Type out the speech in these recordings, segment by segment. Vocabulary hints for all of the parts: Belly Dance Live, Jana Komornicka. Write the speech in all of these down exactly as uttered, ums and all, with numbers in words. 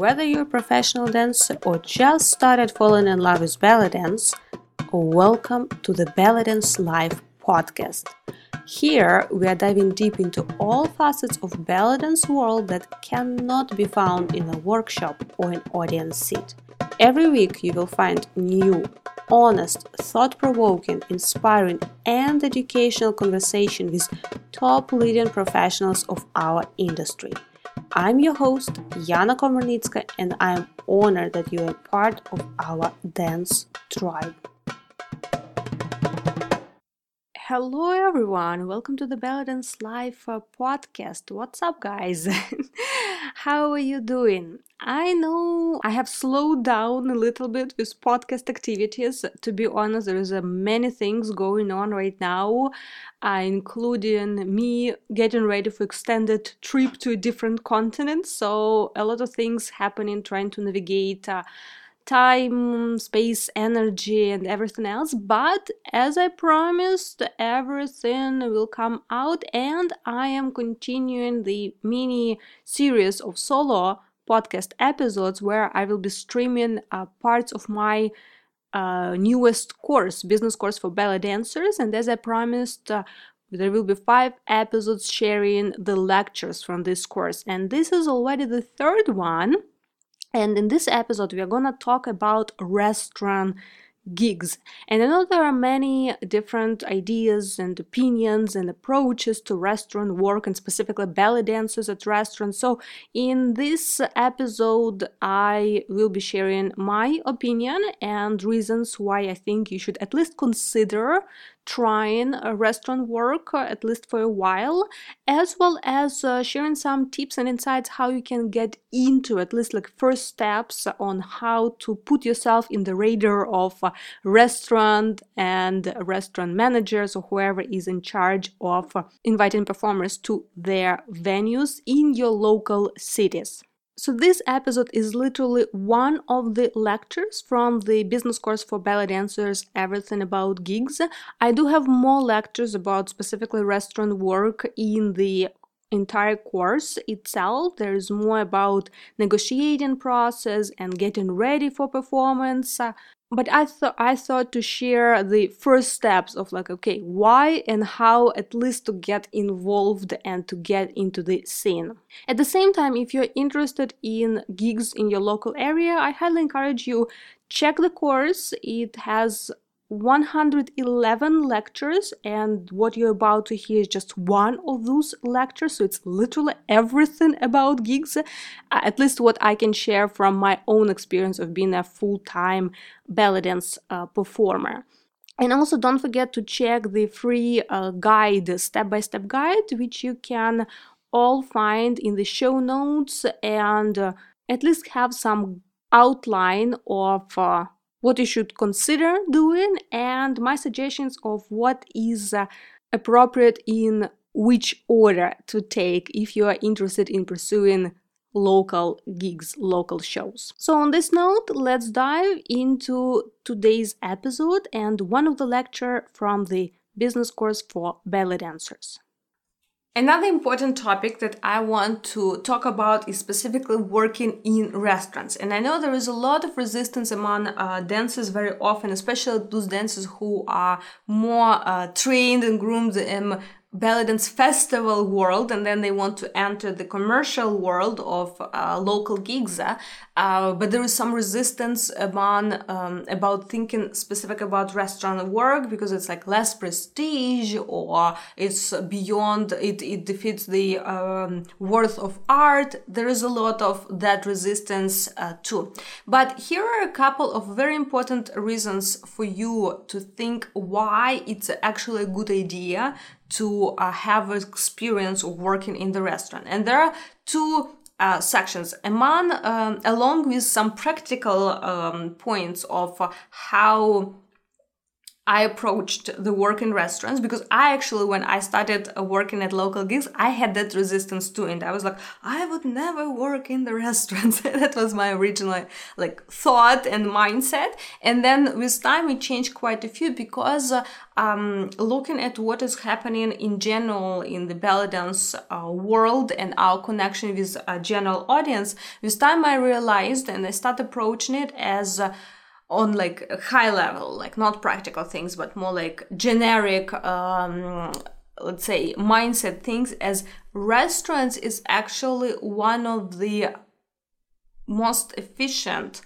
Whether you're a professional dancer or just started falling in love with belly dance, welcome to the Belly Dance Live podcast. Here we are diving deep into all facets of belly dance world that cannot be found in a workshop or an audience seat. Every week you will find new, honest, thought-provoking, inspiring and educational conversation with top leading professionals of our industry. I'm your host, Jana Komornicka, and I'm honored that you are part of our dance tribe. Hello everyone, welcome to the Belly Dance Live podcast. What's up guys? How are you doing? I know I have slowed down a little bit with podcast activities. To be honest, there is uh, many things going on right now, uh, including me getting ready for extended trip to a different continent. So a lot of things happening, trying to navigate uh, time, space, energy, and everything else. But as I promised, everything will come out, and I am continuing the mini series of solo podcast episodes where I will be streaming uh, parts of my uh, newest course, business course for ballet dancers. And as I promised, uh, there will be five episodes sharing the lectures from this course. And this is already the third one. And in this episode, we are going to talk about restaurant gigs. And I know there are many different ideas and opinions and approaches to restaurant work, and specifically belly dancers at restaurants. So in this episode, I will be sharing my opinion and reasons why I think you should at least consider trying a restaurant work, at least for a while, as well as uh, sharing some tips and insights how you can get into at least like first steps on how to put yourself in the radar of uh, restaurant and restaurant managers or whoever is in charge of uh, inviting performers to their venues in your local cities. So this episode is literally one of the lectures from the business course for ballet dancers, everything about gigs. I do have more lectures about specifically restaurant work in the entire course itself. There is more about negotiating process and getting ready for performance. But I thought I thought to share the first steps of like, okay, why and how at least to get involved and to get into the scene. At the same time, if you're interested in gigs in your local area, I highly encourage you check the course. It has one hundred eleven lectures, and what you're about to hear is just one of those lectures. So it's literally everything about gigs, at least what I can share from my own experience of being a full-time belly dance uh, performer. And also don't forget to check the free uh, guide, step-by-step guide, which you can all find in the show notes, and uh, at least have some outline of uh, what you should consider doing and my suggestions of what is uh, appropriate in which order to take if you are interested in pursuing local gigs, local shows. So on this note, let's dive into today's episode and one of the lecture from the business course for belly dancers. Another important topic that I want to talk about is specifically working in restaurants. And I know there is a lot of resistance among uh, dancers very often, especially those dancers who are more uh, trained and groomed in belly dance festival world, and then they want to enter the commercial world of uh, local gigs. Uh, but there is some resistance among, um, about thinking specific about restaurant work because it's like less prestige or it's beyond, it, it defeats the um, worth of art. There is a lot of that resistance uh, too. But here are a couple of very important reasons for you to think why it's actually a good idea to uh, have experience working in the restaurant. And there are two uh, sections, among, um, along with some practical um, points of uh, how I approached the work in restaurants, because I actually, when I started working at local gigs, I had that resistance too. And I was like, I would never work in the restaurants. That was my original like thought and mindset. And then with time, it changed quite a few, because uh, um, looking at what is happening in general in the belly dance uh, world and our connection with a general audience, with time I realized, and I started approaching it as uh, on like a high level, like not practical things, but more like generic, um, let's say mindset things, as restaurants is actually one of the most efficient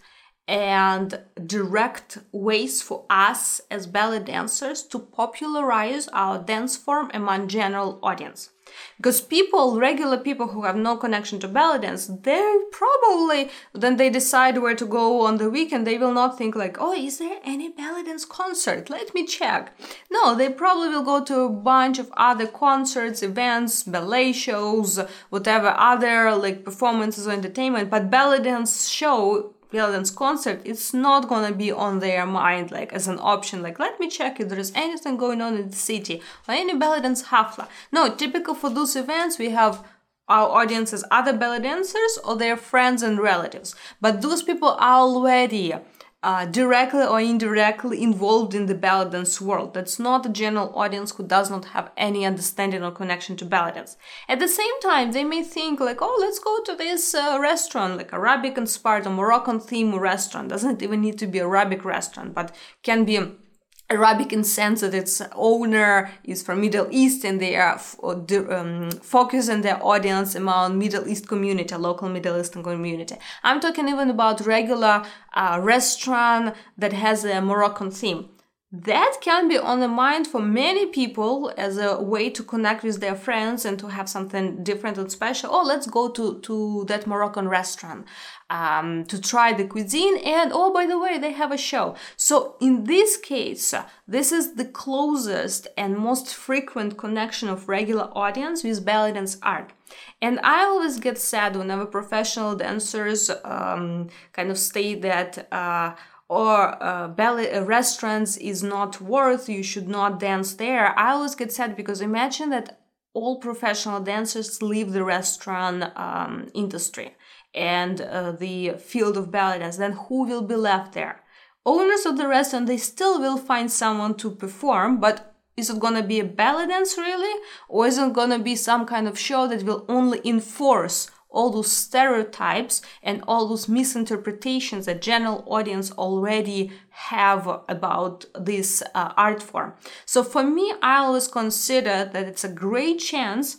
and direct ways for us as belly dancers to popularize our dance form among general audience. Because people, regular people who have no connection to belly dance, they probably, then they decide where to go on the weekend, they will not think like, oh, is there any belly dance concert? Let me check. No, they probably will go to a bunch of other concerts, events, ballet shows, whatever other like performances or entertainment, but belly dance show, belly dance concert, it's not gonna be on their mind like as an option, like let me check if there is anything going on in the city or any belly dance hafla. No, typical for those events we have our audience as other belly dancers or their friends and relatives, but those people are already uh, directly or indirectly involved in the belly dance world. That's not a general audience who does not have any understanding or connection to belly dance. At the same time, they may think like, oh, let's go to this uh, restaurant, like Arabic inspired or Moroccan themed restaurant. Doesn't even need to be Arabic restaurant, but can be Arabic in sense that its owner is from Middle East and they are f- um, focusing their audience among Middle East community, local Middle Eastern community. I'm talking even about regular uh, restaurant that has a Moroccan theme. That can be on the mind for many people as a way to connect with their friends and to have something different and special. Oh, let's go to, to that Moroccan restaurant um, to try the cuisine. And oh, by the way, they have a show. So in this case, this is the closest and most frequent connection of regular audience with belly dance art. And I always get sad whenever professional dancers um, kind of state that uh, or uh, ballet uh, restaurants is not worth, you should not dance there. I always get sad, because imagine that all professional dancers leave the restaurant um, industry and uh, the field of ballet dance, then who will be left there? Owners of the restaurant, they still will find someone to perform, but is it gonna be a ballet dance really? Or is it gonna be some kind of show that will only enforce all those stereotypes and all those misinterpretations that general audience already have about this uh, art form? So for me, I always consider that it's a great chance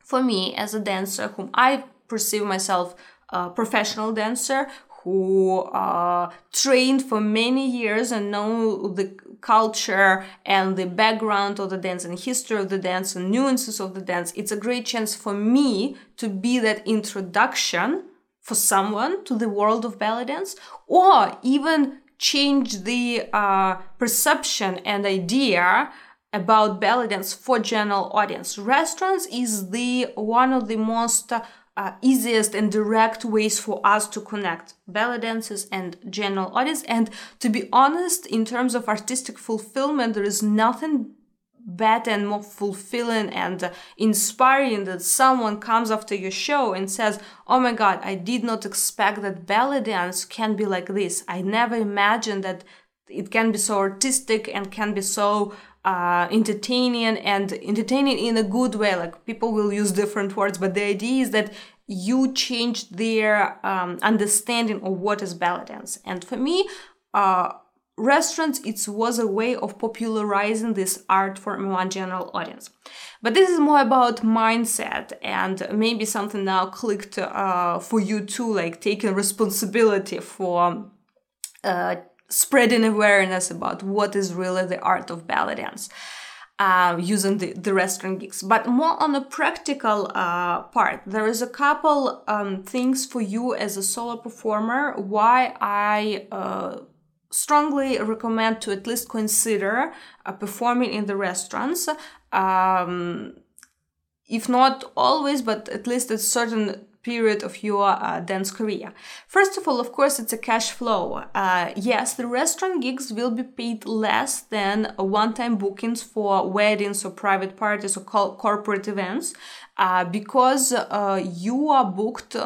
for me as a dancer, whom I perceive myself a professional dancer, who uh, trained for many years and know the culture and the background of the dance and history of the dance and nuances of the dance. It's a great chance for me to be that introduction for someone to the world of belly dance, or even change the uh, perception and idea about belly dance for general audience. Restaurants is the one of the most uh, Uh, easiest and direct ways for us to connect belly dancers and general audience. And to be honest, in terms of artistic fulfillment, there is nothing better and more fulfilling and uh, inspiring that someone comes after your show and says, oh my God, I did not expect that belly dance can be like this. I never imagined that it can be so artistic and can be so uh entertaining, and entertaining in a good way. Like, people will use different words, but the idea is that you change their um understanding of what is belly dance. And for me, uh restaurants, it was a way of popularizing this art form in one general audience. But this is more about mindset, and maybe something now clicked uh for you too, like taking responsibility for uh spreading awareness about what is really the art of belly dance uh, using the, the restaurant gigs. But more on a practical uh, part, there is a couple um, things for you as a solo performer, why I uh, strongly recommend to at least consider uh, performing in the restaurants. Um, if not always, but at least at certain period of your uh, dance career. First of all, of course, it's a cash flow. Uh, yes, the restaurant gigs will be paid less than one-time bookings for weddings or private parties or co- corporate events uh, because uh, you are booked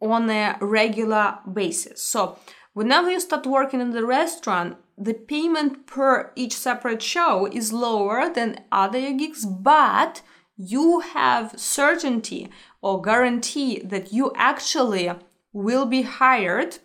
on a regular basis. So whenever you start working in the restaurant, the payment per each separate show is lower than other gigs, but you have certainty or guarantee that you actually will be hired.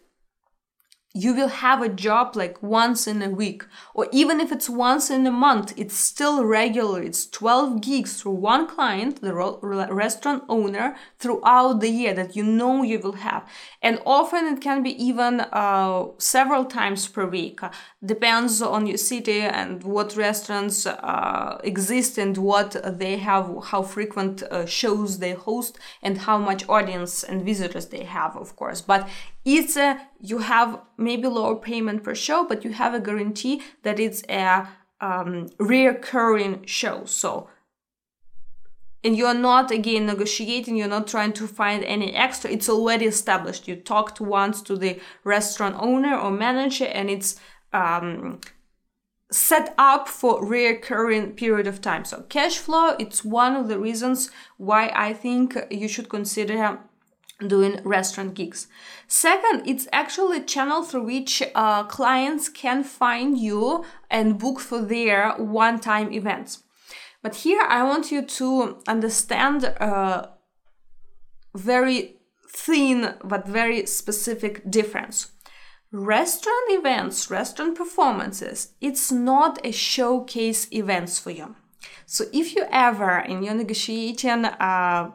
You will have a job like once in a week, or even if it's once in a month, it's still regular. It's twelve gigs through one client, the restaurant owner, throughout the year that you know you will have. And often it can be even uh, several times per week. Depends on your city and what restaurants uh, exist and what they have, how frequent uh, shows they host and how much audience and visitors they have, of course. But it's a, you have maybe lower payment per show, but you have a guarantee that it's a um, reoccurring show. So, and you're not, again, negotiating, you're not trying to find any extra. It's already established. You talked once to the restaurant owner or manager, and it's um, set up for reoccurring period of time. So cash flow, it's one of the reasons why I think you should consider doing restaurant gigs. Second, it's actually a channel through which uh, clients can find you and book for their one-time events. But here I want you to understand a very thin but very specific difference. Restaurant events, restaurant performances, it's not a showcase events for you. So if you ever in your negotiation uh,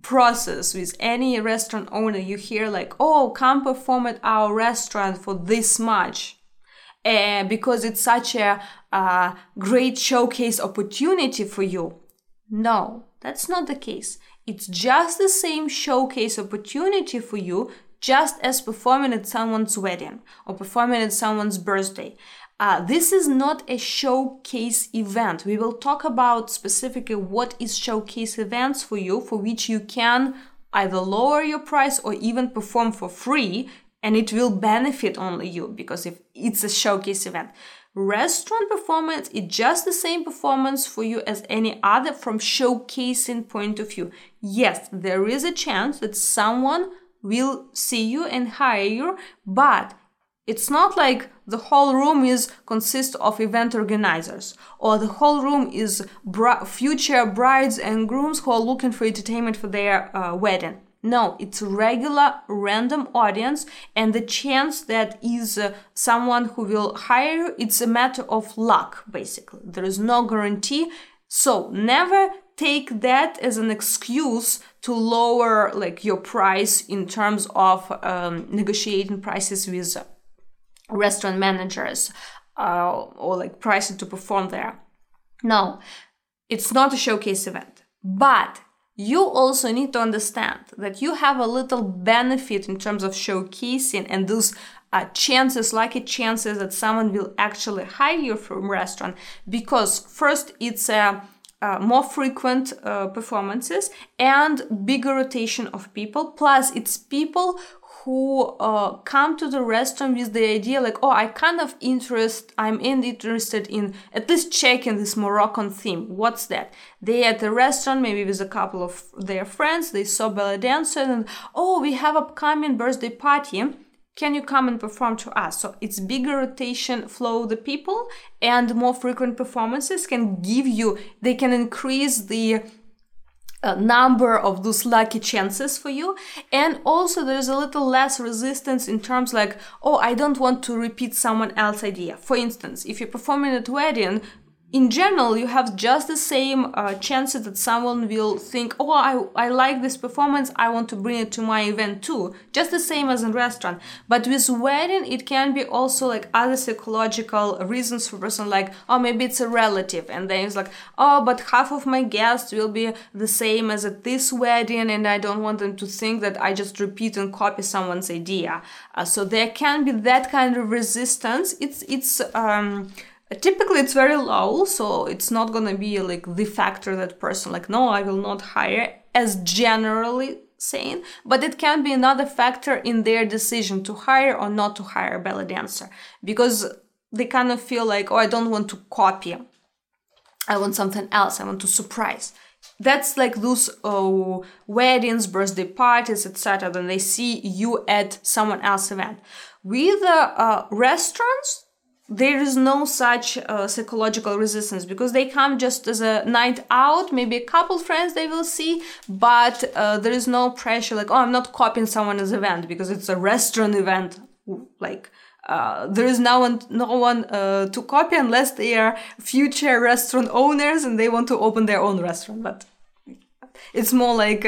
process with any restaurant owner, you hear like, oh, come perform at our restaurant for this much uh, because it's such a uh, great showcase opportunity for you. No, that's not the case. It's just the same showcase opportunity for you, just as performing at someone's wedding or performing at someone's birthday. Uh, this is not a showcase event. We will talk about specifically what is showcase events for you, for which you can either lower your price or even perform for free, and it will benefit only you because if it's a showcase event. Restaurant performance is just the same performance for you as any other from showcasing point of view. Yes, there is a chance that someone will see you and hire you, but it's not like the whole room is consists of event organizers, or the whole room is br- future brides and grooms who are looking for entertainment for their uh, wedding. No, it's a regular random audience, and the chance that is uh, someone who will hire you, it's a matter of luck, basically. There is no guarantee. So never take that as an excuse to lower like your price in terms of um, negotiating prices with uh, restaurant managers uh, or like pricing to perform there. No, it's not a showcase event, but you also need to understand that you have a little benefit in terms of showcasing and those uh, chances, lucky chances that someone will actually hire you from restaurant, because first it's a Uh, more frequent uh, performances and bigger rotation of people. Plus, it's people who uh, come to the restaurant with the idea like, oh, I kind of interest, I'm interested in at least checking this Moroccan theme. What's that? They at the restaurant, maybe with a couple of their friends, they saw Belly Dancer and, oh, we have upcoming birthday party. Can you come and perform to us? So it's bigger rotation, flow the people, and more frequent performances can give you, they can increase the uh, number of those lucky chances for you. And also there's a little less resistance in terms like, oh, I don't want to repeat someone else's idea. For instance, if you're performing at a wedding, in general, you have just the same uh, chances that someone will think, oh, I, I like this performance, I want to bring it to my event too. Just the same as in restaurant. But with wedding, it can be also like other psychological reasons for a person like, oh, maybe it's a relative. And then it's like, oh, but half of my guests will be the same as at this wedding and I don't want them to think that I just repeat and copy someone's idea. Uh, so there can be that kind of resistance. It's, it's, um... Typically it's very low, so it's not gonna be like the factor that person like, no, I will not hire, as generally saying, but it can be another factor in their decision to hire or not to hire a belly dancer, because they kind of feel like, oh, I don't want to copy, I want something else, I want to surprise. That's like those oh, weddings, birthday parties, et cetera. When they see you at someone else's event. With uh, uh, restaurants, there is no such uh, psychological resistance, because they come just as a night out, maybe a couple friends they will see, but uh, there is no pressure like, oh, I'm not copying someone's event because it's a restaurant event. Like, Uh, there is no one, no one uh, to copy unless they are future restaurant owners and they want to open their own restaurant. But it's more like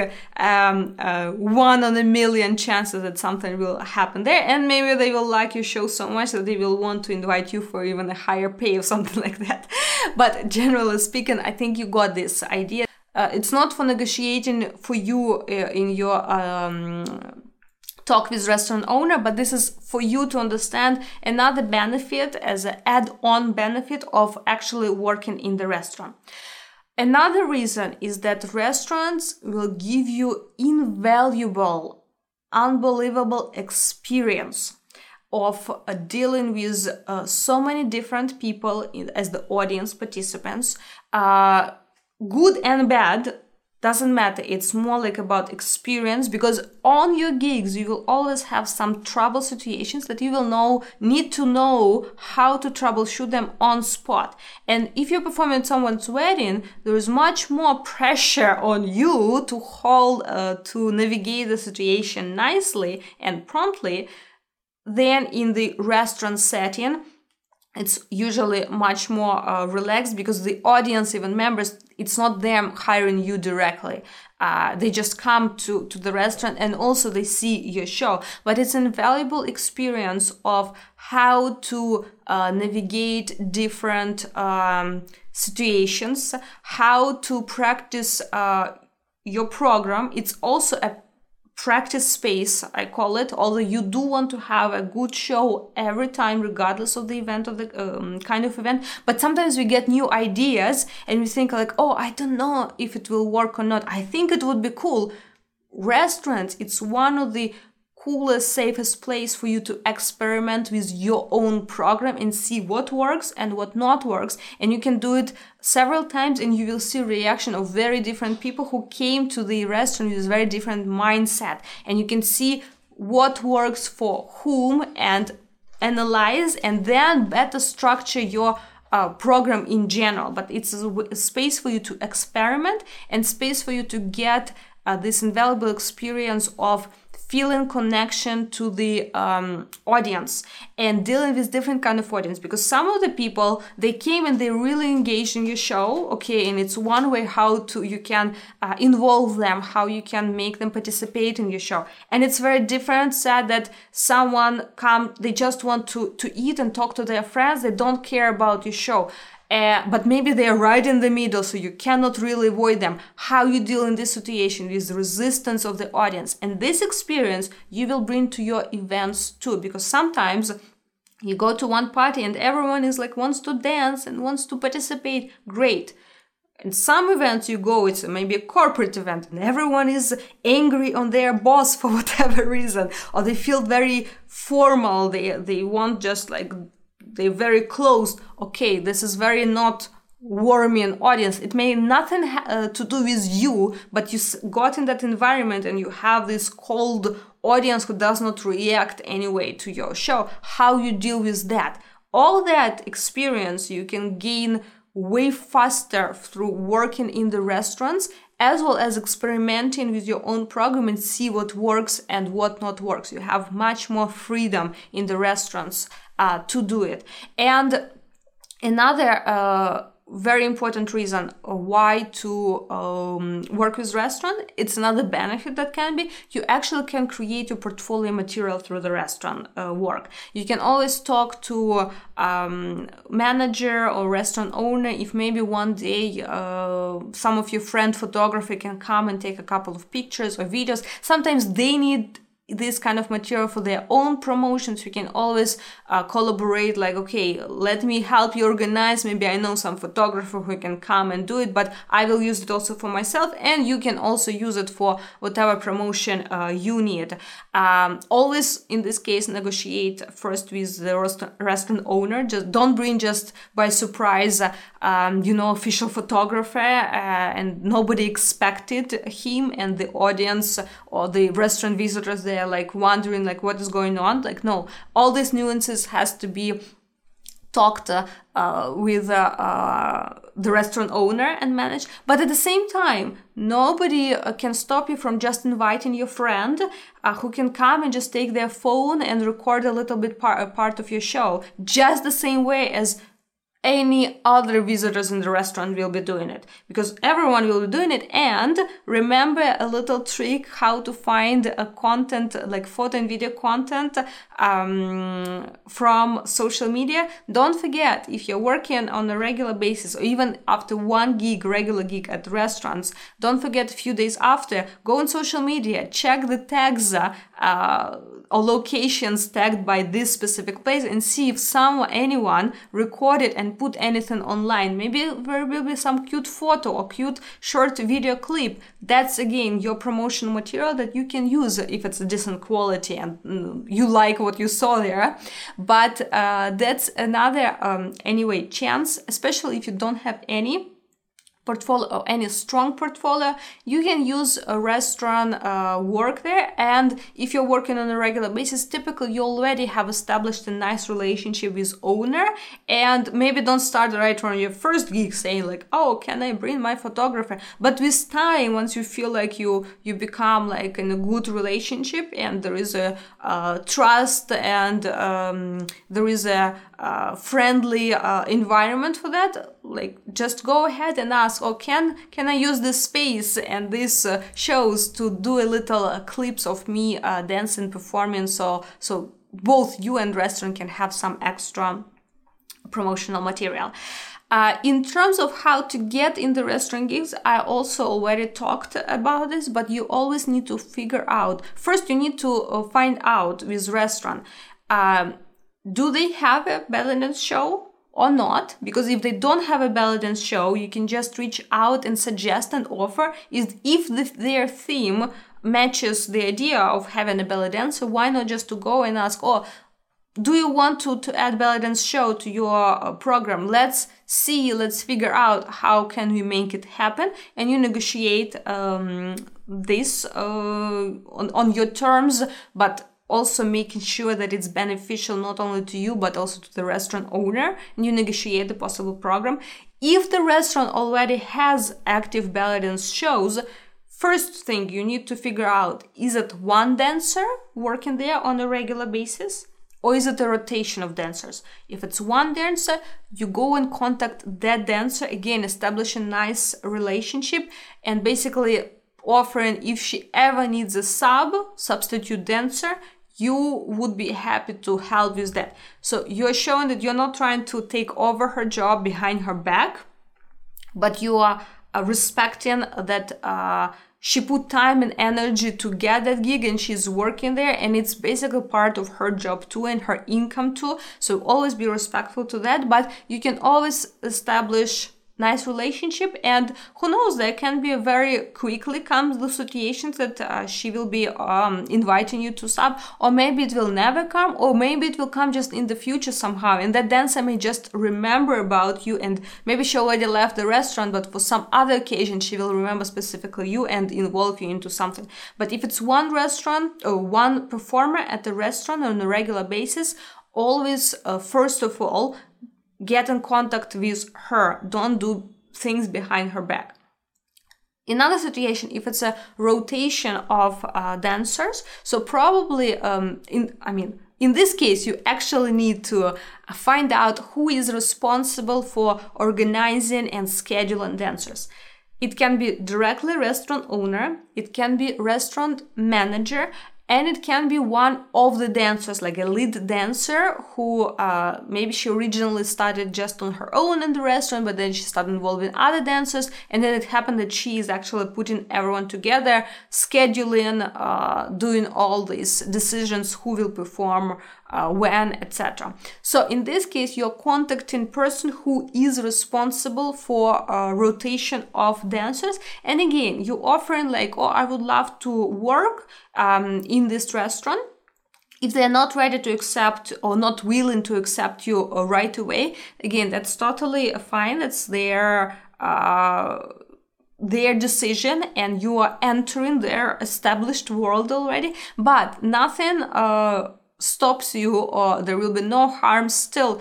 um, uh, one on a million chances that something will happen there. And maybe they will like your show so much that they will want to invite you for even a higher pay or something like that. But generally speaking, I think you got this idea. Uh, it's not for negotiating for you uh, in your... Um, talk with restaurant owner, but this is for you to understand another benefit as an add-on benefit of actually working in the restaurant. Another reason is that restaurants will give you invaluable, unbelievable experience of uh, dealing with uh, so many different people in, as the audience participants, uh, good and bad. Doesn't matter, it's more like about experience, because on your gigs you will always have some trouble situations that you will know need to know how to troubleshoot them on spot. And if you're performing at someone's wedding, there is much more pressure on you to hold uh, to navigate the situation nicely and promptly than in the restaurant setting. It's usually much more uh, relaxed, because the audience, even members, it's not them hiring you directly. Uh, they just come to, to the restaurant and also they see your show. But it's an invaluable experience of how to uh, navigate different um, situations, how to practice uh, your program. It's also a practice space, I call it, although you do want to have a good show every time, regardless of the event, of the um, kind of event. But sometimes we get new ideas and we think like, oh, I don't know if it will work or not. I think it would be cool. Restaurants, it's one of the coolest, safest place for you to experiment with your own program and see what works and what not works. And you can do it several times and you will see reaction of very different people who came to the restaurant with very different mindset. And you can see what works for whom and analyze and then better structure your Uh, program in general. But it's a, w- a space for you to experiment and space for you to get uh, this invaluable experience of feeling connection to the um, audience and dealing with different kind of audience, because some of the people, they came and they really engaged in your show, okay, and it's one way how to you can uh, involve them, how you can make them participate in your show. And it's very different said that someone come, they just want to to eat and talk to their friends, they don't care about your show. Uh, but maybe they are right in the middle, so you cannot really avoid them. How you deal in this situation with the resistance of the audience. And this experience you will bring to your events too, because sometimes you go to one party and everyone is like wants to dance and wants to participate. Great. In some events you go, it's maybe a corporate event and everyone is angry on their boss for whatever reason, or they feel very formal, they they want just like they're very closed. Okay, this is very not warming audience. It may nothing uh, to do with you, but you got in that environment and you have this cold audience who does not react anyway to your show. How you deal with that? All that experience you can gain way faster through working in the restaurants, as well as experimenting with your own program and see what works and what not works. You have much more freedom in the restaurants uh, to do it. And another uh, very important reason why to um, work with restaurant, it's another benefit that can be, you actually can create your portfolio material through the restaurant uh, work. You can always talk to um, manager or restaurant owner if maybe one day uh, some of your friend photographer can come and take a couple of pictures or videos. Sometimes they need this kind of material for their own promotions. We can always uh, collaborate, like, okay, let me help you organize. Maybe I know some photographer who can come and do it, but I will use it also for myself, and you can also use it for whatever promotion uh, you need. Um, always in this case, negotiate first with the restaurant owner. Just don't bring just by surprise, uh, um, you know, official photographer, uh, and nobody expected him, and the audience or the restaurant visitors there, like wondering like what is going on. Like, no, all these nuances has to be talked uh, uh, with uh, uh, the restaurant owner and managed. But at the same time, nobody uh, can stop you from just inviting your friend uh, who can come and just take their phone and record a little bit part, part of your show, just the same way as any other visitors in the restaurant will be doing it, because everyone will be doing it. And remember a little trick how to find a content, like photo and video content um, from social media. Don't forget, if you're working on a regular basis, or even after one gig, regular gig at restaurants, don't forget a few days after, go on social media, check the tags uh, or locations tagged by this specific place, and see if someone, anyone recorded and put anything online. Maybe there will be some cute photo or cute short video clip. That's again your promotion material that you can use if it's a decent quality and you like what you saw there. But uh, that's another um, anyway chance, especially if you don't have any portfolio or any strong portfolio. You can use a restaurant uh, work there, and if you're working on a regular basis, typically you already have established a nice relationship with owner. And maybe don't start right from your first gig saying like, oh, can I bring my photographer? But with time, once you feel like you you become like in a good relationship, and there is a uh, trust, and um, there is a uh, friendly uh, environment for that, like just go ahead and ask, oh, can can I use this space and these uh, shows to do a little uh, clips of me uh, dancing, performing, so so both you and restaurant can have some extra promotional material. Uh, in terms of how to get in the restaurant gigs, I also already talked about this, but you always need to figure out, first you need to uh, find out with restaurant, um, do they have a belly dance show or not? Because if they don't have a belly dance show, you can just reach out and suggest an offer. Is if the, their theme matches the idea of having a belly dance, so why not just to go and ask, oh, do you want to, to add belly dance show to your uh, program? Let's see, let's figure out how can we make it happen. And you negotiate um, this uh, on, on your terms, but also making sure that it's beneficial not only to you, but also to the restaurant owner, and you negotiate the possible program. If the restaurant already has active belly dance shows, first thing you need to figure out, is it one dancer working there on a regular basis, or is it a rotation of dancers? If it's one dancer, you go and contact that dancer, again, establish a nice relationship, and basically offering, if she ever needs a sub, substitute dancer, you would be happy to help with that. So you're showing that you're not trying to take over her job behind her back, but you are uh, respecting that uh, she put time and energy to get that gig, and she's working there, and it's basically part of her job too, and her income too. So always be respectful to that, but you can always establish nice relationship, and who knows, there can be very quickly comes the situations that uh, she will be um, inviting you to sub, or maybe it will never come, or maybe it will come just in the future somehow, and that dancer may just remember about you, and maybe she already left the restaurant, but for some other occasion she will remember specifically you and involve you into something. But if it's one restaurant or one performer at the restaurant on a regular basis, always uh, first of all get in contact with her. Don't do things behind her back. Another situation, if it's a rotation of uh, dancers, so probably, um, in I mean, in this case, you actually need to find out who is responsible for organizing and scheduling dancers. It can be directly restaurant owner, it can be restaurant manager, And it can be one of the dancers, like a lead dancer who uh, maybe she originally started just on her own in the restaurant, but then she started involving other dancers. And then it happened that she is actually putting everyone together, scheduling, uh, doing all these decisions, who will perform, uh, when, et cetera. So in this case, you're contacting person who is responsible for uh, rotation of dancers. And again, you're offering like, oh, I would love to work um, in this restaurant. If they're not ready to accept or not willing to accept you right away, again, that's totally fine. That's their uh, their decision, and you are entering their established world already. But nothing uh, stops you, or there will be no harm. Still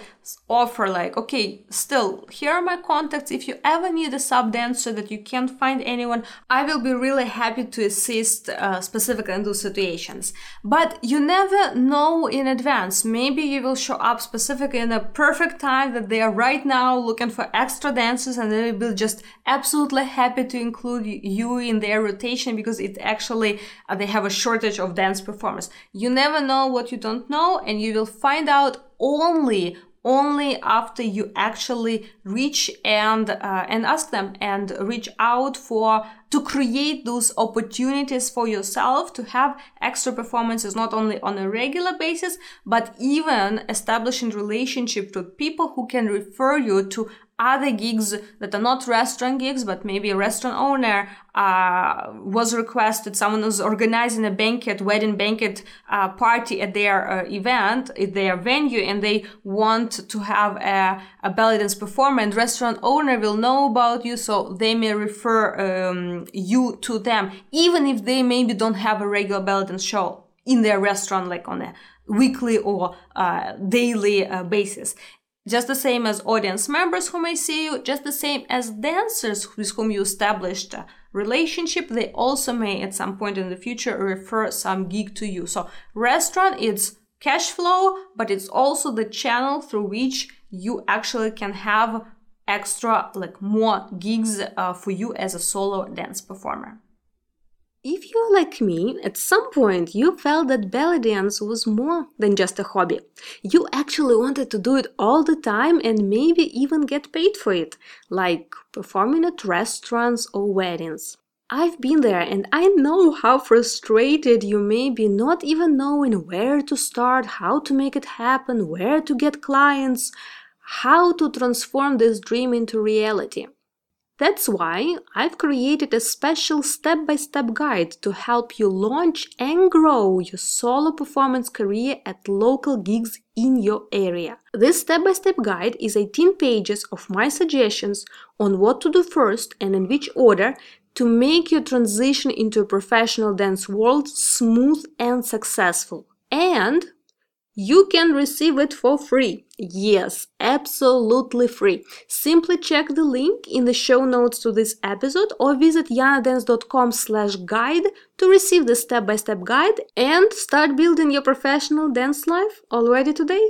offer like, okay, still here are my contacts. If you ever need a sub dancer that you can't find anyone, I will be really happy to assist uh, specifically in those situations. But you never know in advance. Maybe you will show up specifically in a perfect time that they are right now looking for extra dancers, and they will be just absolutely happy to include you in their rotation because it actually uh, they have a shortage of dance performers. You never know what you don't know, and you will find out only only after you actually reach and uh, and ask them and reach out for to create those opportunities for yourself to have extra performances, not only on a regular basis, but even establishing relationship to people who can refer you to other gigs that are not restaurant gigs, but maybe a restaurant owner uh, was requested, someone was organizing a banquet, wedding banquet uh, party at their uh, event, at their venue, and they want to have a, a belly dance performer, and restaurant owner will know about you, so they may refer um, you to them, even if they maybe don't have a regular belly dance show in their restaurant, like on a weekly or uh, daily uh, basis. Just the same as audience members who may see you, just the same as dancers with whom you established a relationship, they also may at some point in the future refer some gig to you. So restaurant, it's cash flow, but it's also the channel through which you actually can have extra, like more gigs uh, for you as a solo dance performer. If you're like me, at some point you felt that belly dance was more than just a hobby. You actually wanted to do it all the time and maybe even get paid for it, like performing at restaurants or weddings. I've been there, and I know how frustrated you may be not even knowing where to start, how to make it happen, where to get clients, how to transform this dream into reality. That's why I've created a special step-by-step guide to help you launch and grow your solo performance career at local gigs in your area. This step-by-step guide is eighteen pages of my suggestions on what to do first and in which order to make your transition into a professional dance world smooth and successful. And you can receive it for free. Yes, absolutely free. Simply check the link in the show notes to this episode or visit janadance.com slash guide to receive the step-by-step guide and start building your professional dance life already today.